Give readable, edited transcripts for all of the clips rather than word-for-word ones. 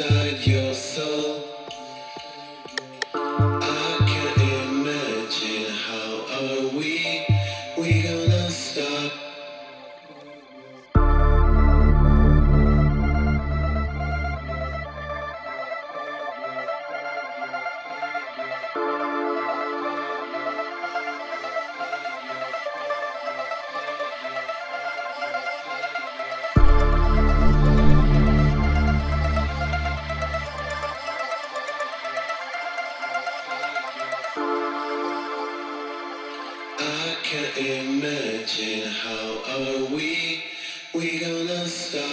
inside your soul. I can't imagine how are we gonna stop. Can't imagine how are we gonna stop.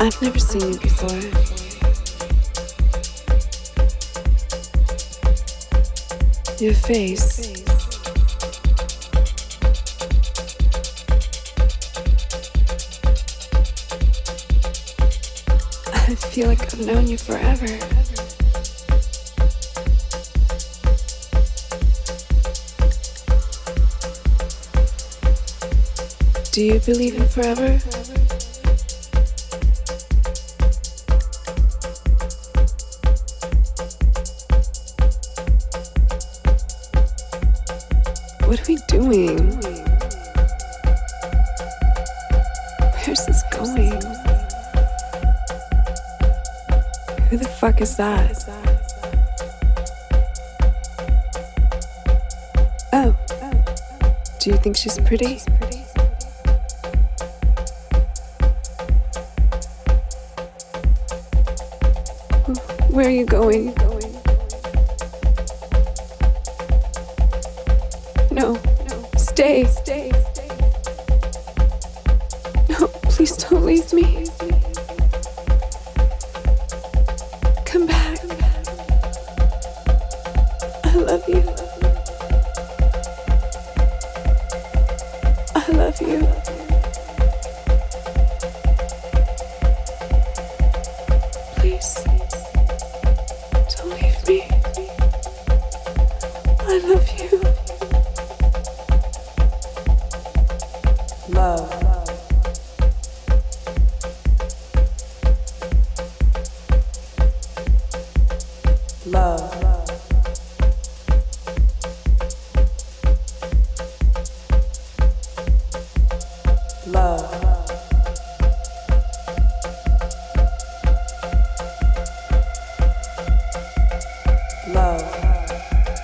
I've never seen you before. Your face I feel like I've known you forever. Do you believe in forever? What are we doing? Where's this going? Who the fuck is that? Oh, do you think she's pretty? Where are you going? No, stay. No, please don't leave me. Come back. I love you. I love you. Please, don't leave me. I love you. Love. Love. Love.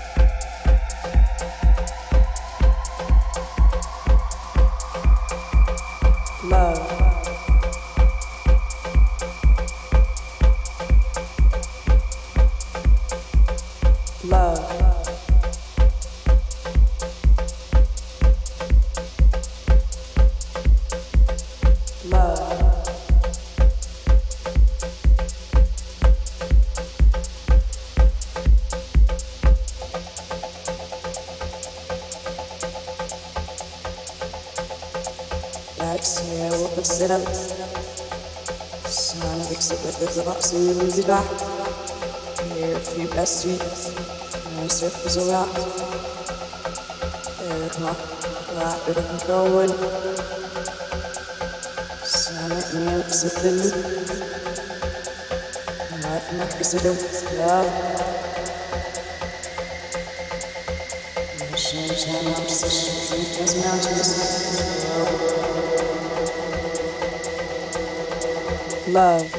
love.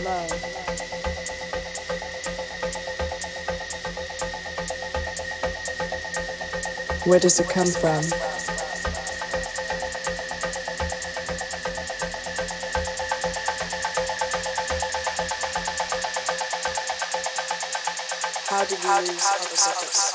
Where does it come from? How do you use other circles?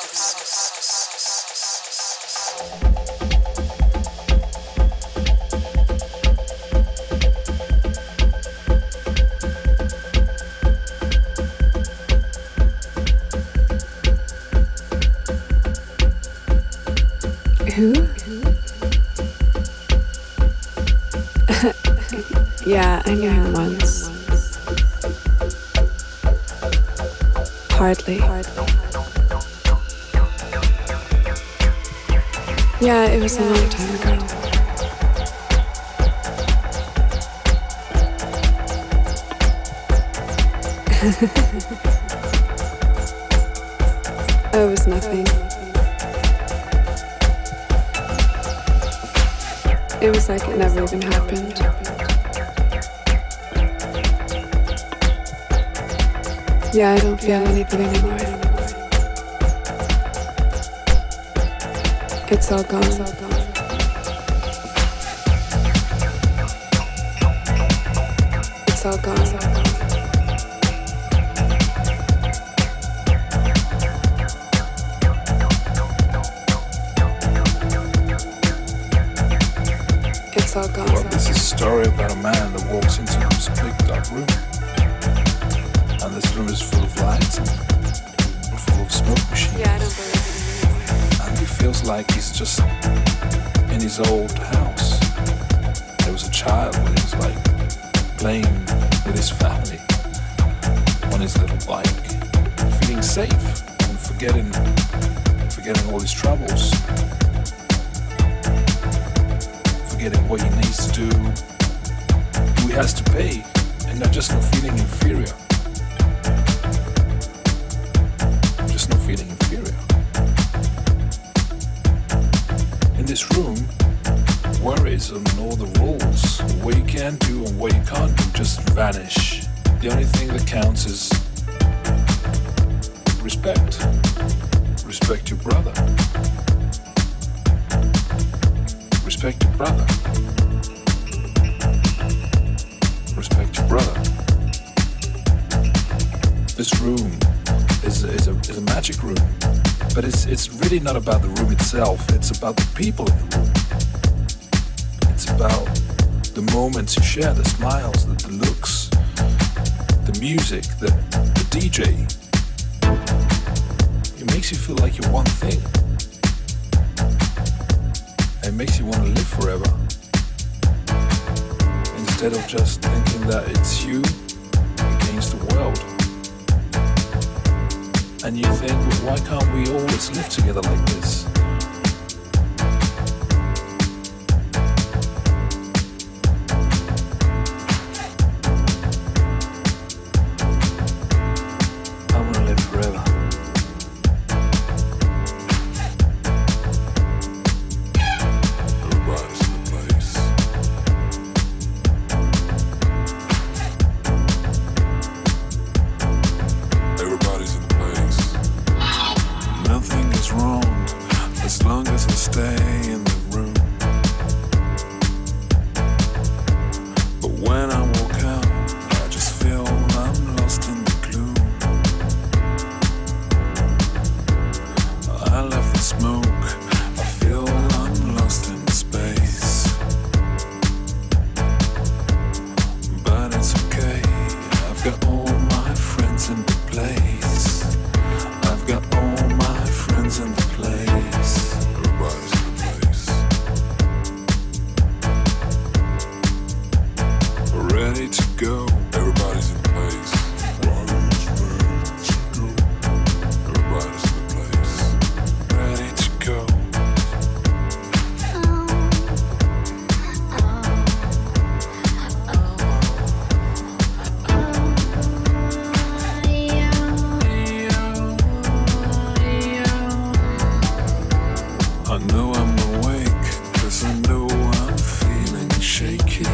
Who? Yeah, I knew him once. Hardly. Yeah, it was a long time ago. It was nothing. It was like it never even happened. Yeah, I don't feel anything anymore. It's all gone. It's all gone. It's all gone. Well, this is a story about a man that walks into this big dark room. And this room is full of lights and full of smoke machines. Yeah, I don't believe it anymore. And he feels like he's just in his old house. There was a child when he was like playing with his family on his little bike, feeling safe and forgetting all his troubles, forgetting what he needs to do, who he has to pay, and not just not feeling inferior. This room worries on all the rules, what you can do and what you can't do just vanish. The only thing that counts is respect your brother, respect your brother, respect your brother. This room is a magic room. But it's really not about the room itself, it's about the people in the room. It's about the moments you share, the smiles, the looks, the music, the DJ. It makes you feel like you're one thing. It makes you want to live forever. Instead of just thinking that it's you against the world. And you think, well, why can't we always live together like this? I want to live forever. Everybody's in the place. Everybody's in the place. Nothing is wrong as long as I stay in the room. But when I walk out, I just feel I'm lost in the gloom. I left the smoke, I feel I'm lost in space. But it's okay, I've got all my friends in the place. I've got all my friends in the place. Everybody's in the place. We're ready to go. Everybody's in the place. Everybody's ready to go. Everybody's in the place. Ready to go. I know I'm awake, 'cause I know I'm feeling shaky.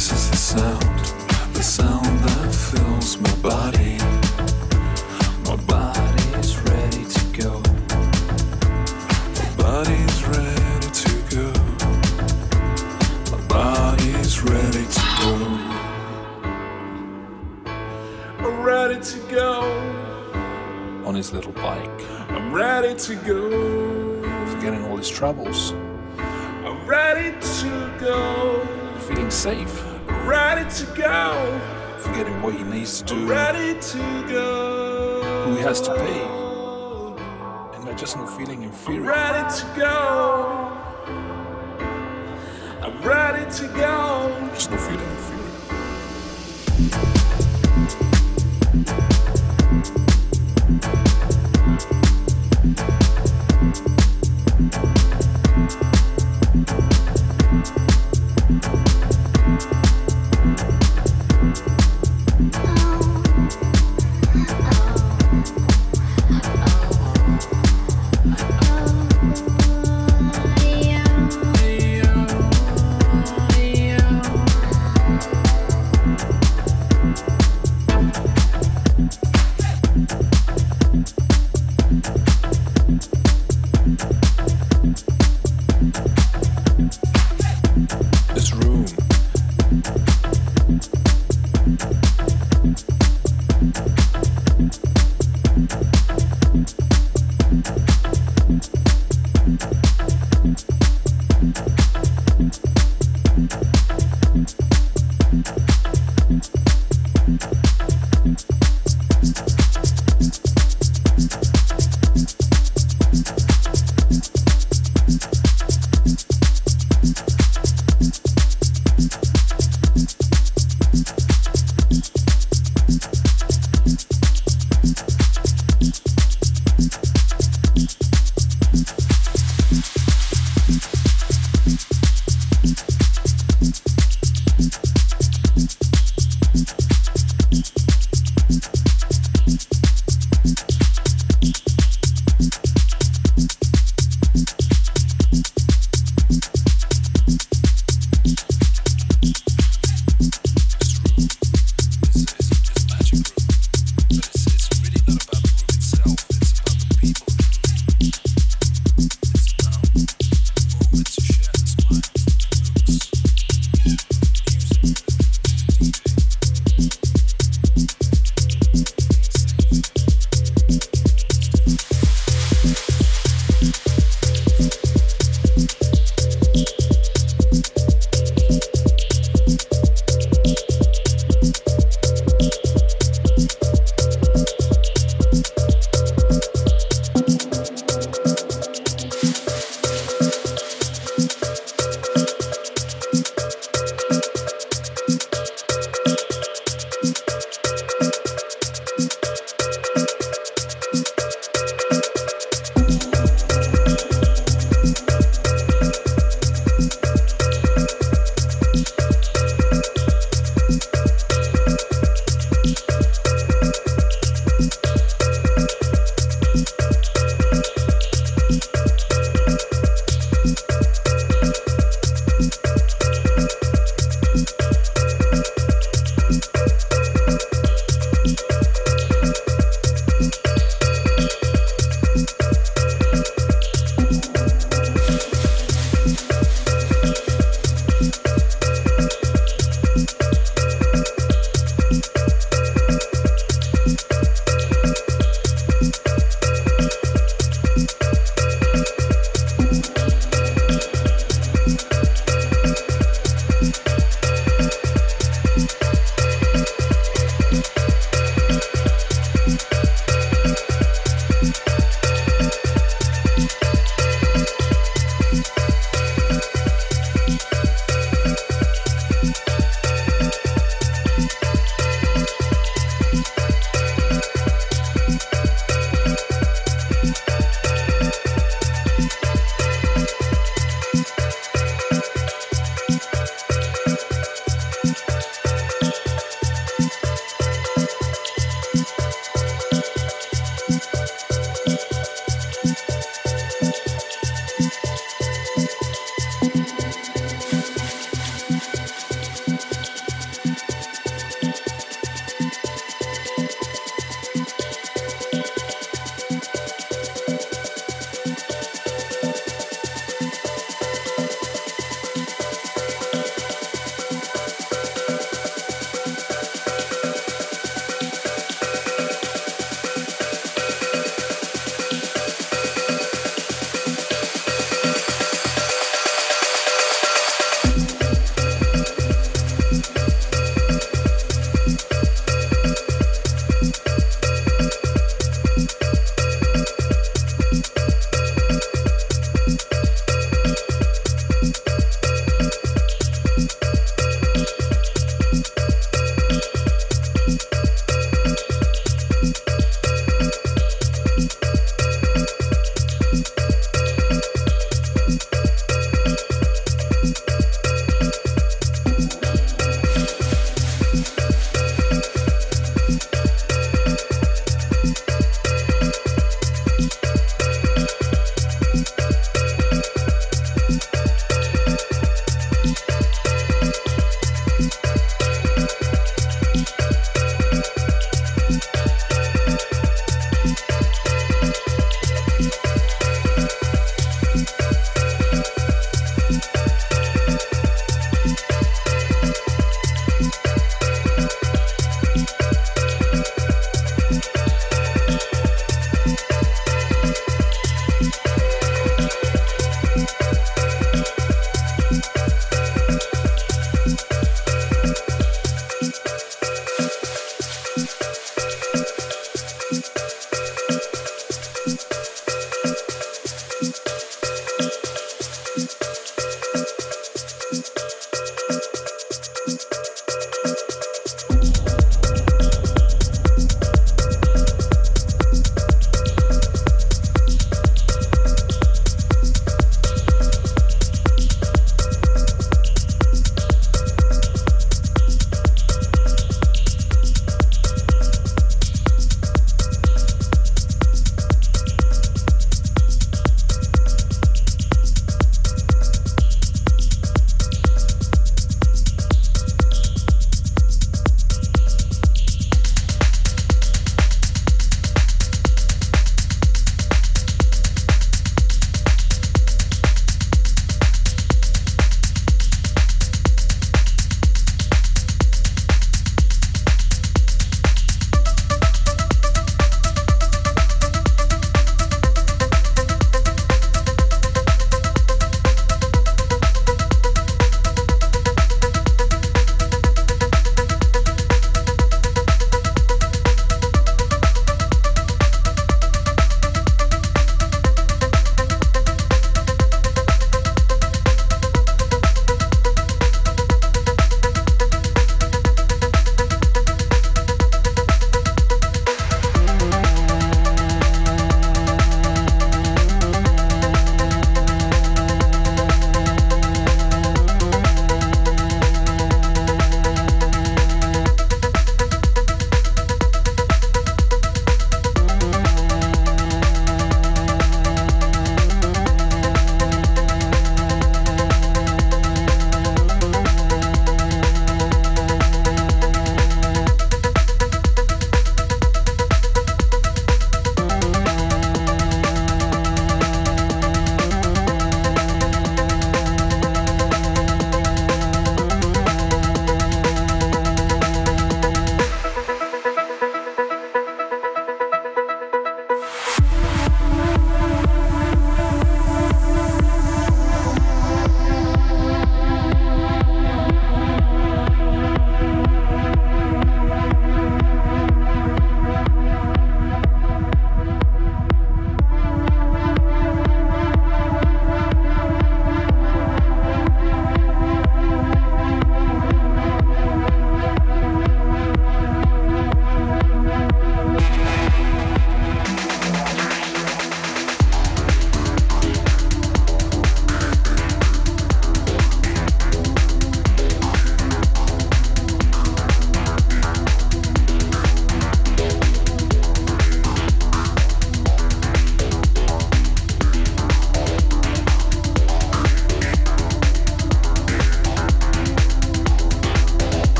This is the sound that fills my body. My body's ready to go. My body's ready to go. My body's ready to go. I'm ready to go. On his little bike. I'm ready to go. Forgetting all his troubles. I'm ready to go. Feeling safe, ready to go. Forgetting what he needs to do, ready to go. Who he has to pay, and I just not feeling inferior. Ready to go. I'm ready to go. Just not feeling inferior.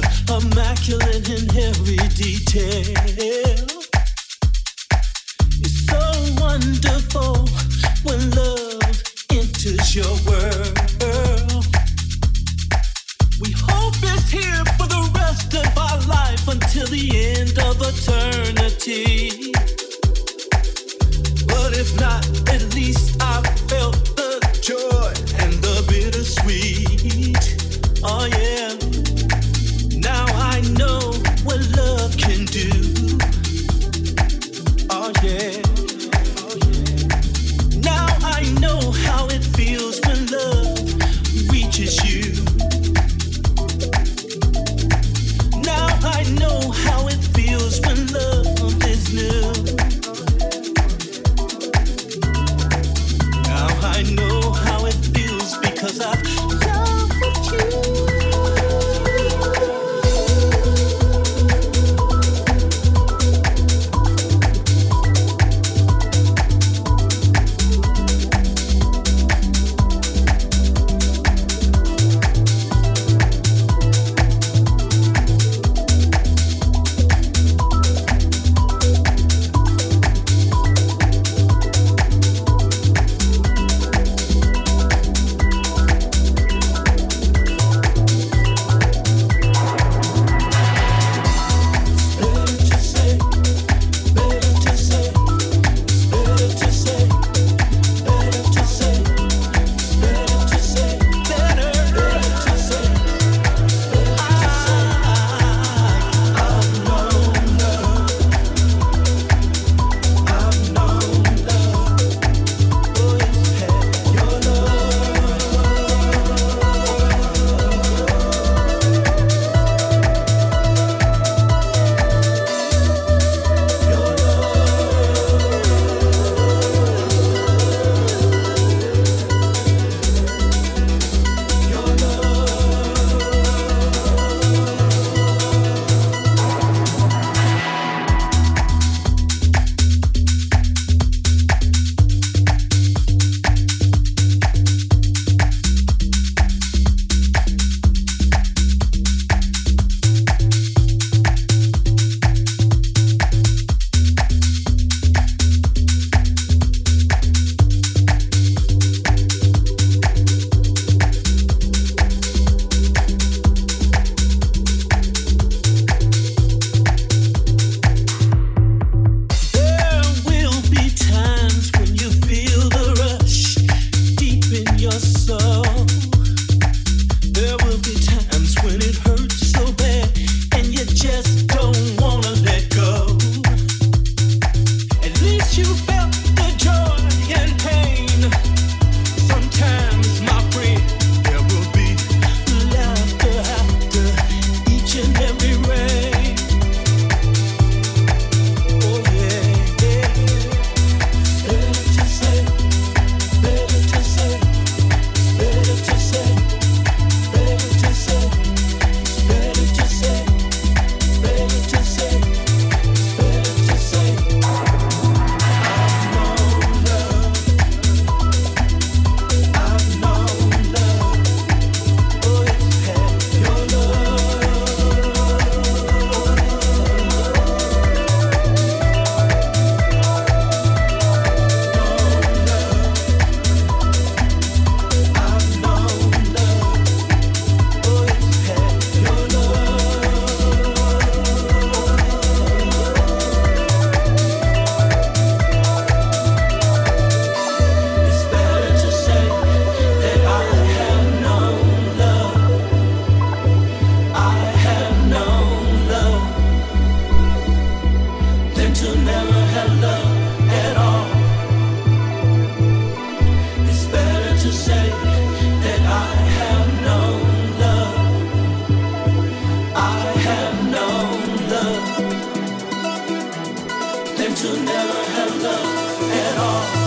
picture, immaculate in every detail. It's so wonderful when love enters your world. We hope it's here for the rest of our life until the end of eternity. But if not, at least I felt the joy and the bittersweet. Oh yeah. Now I know what love can do. Oh yeah. Now I know how it feels when love reaches you. Now I know how it feels when love is new. I know how it feels because I'm in love with to never have love at all.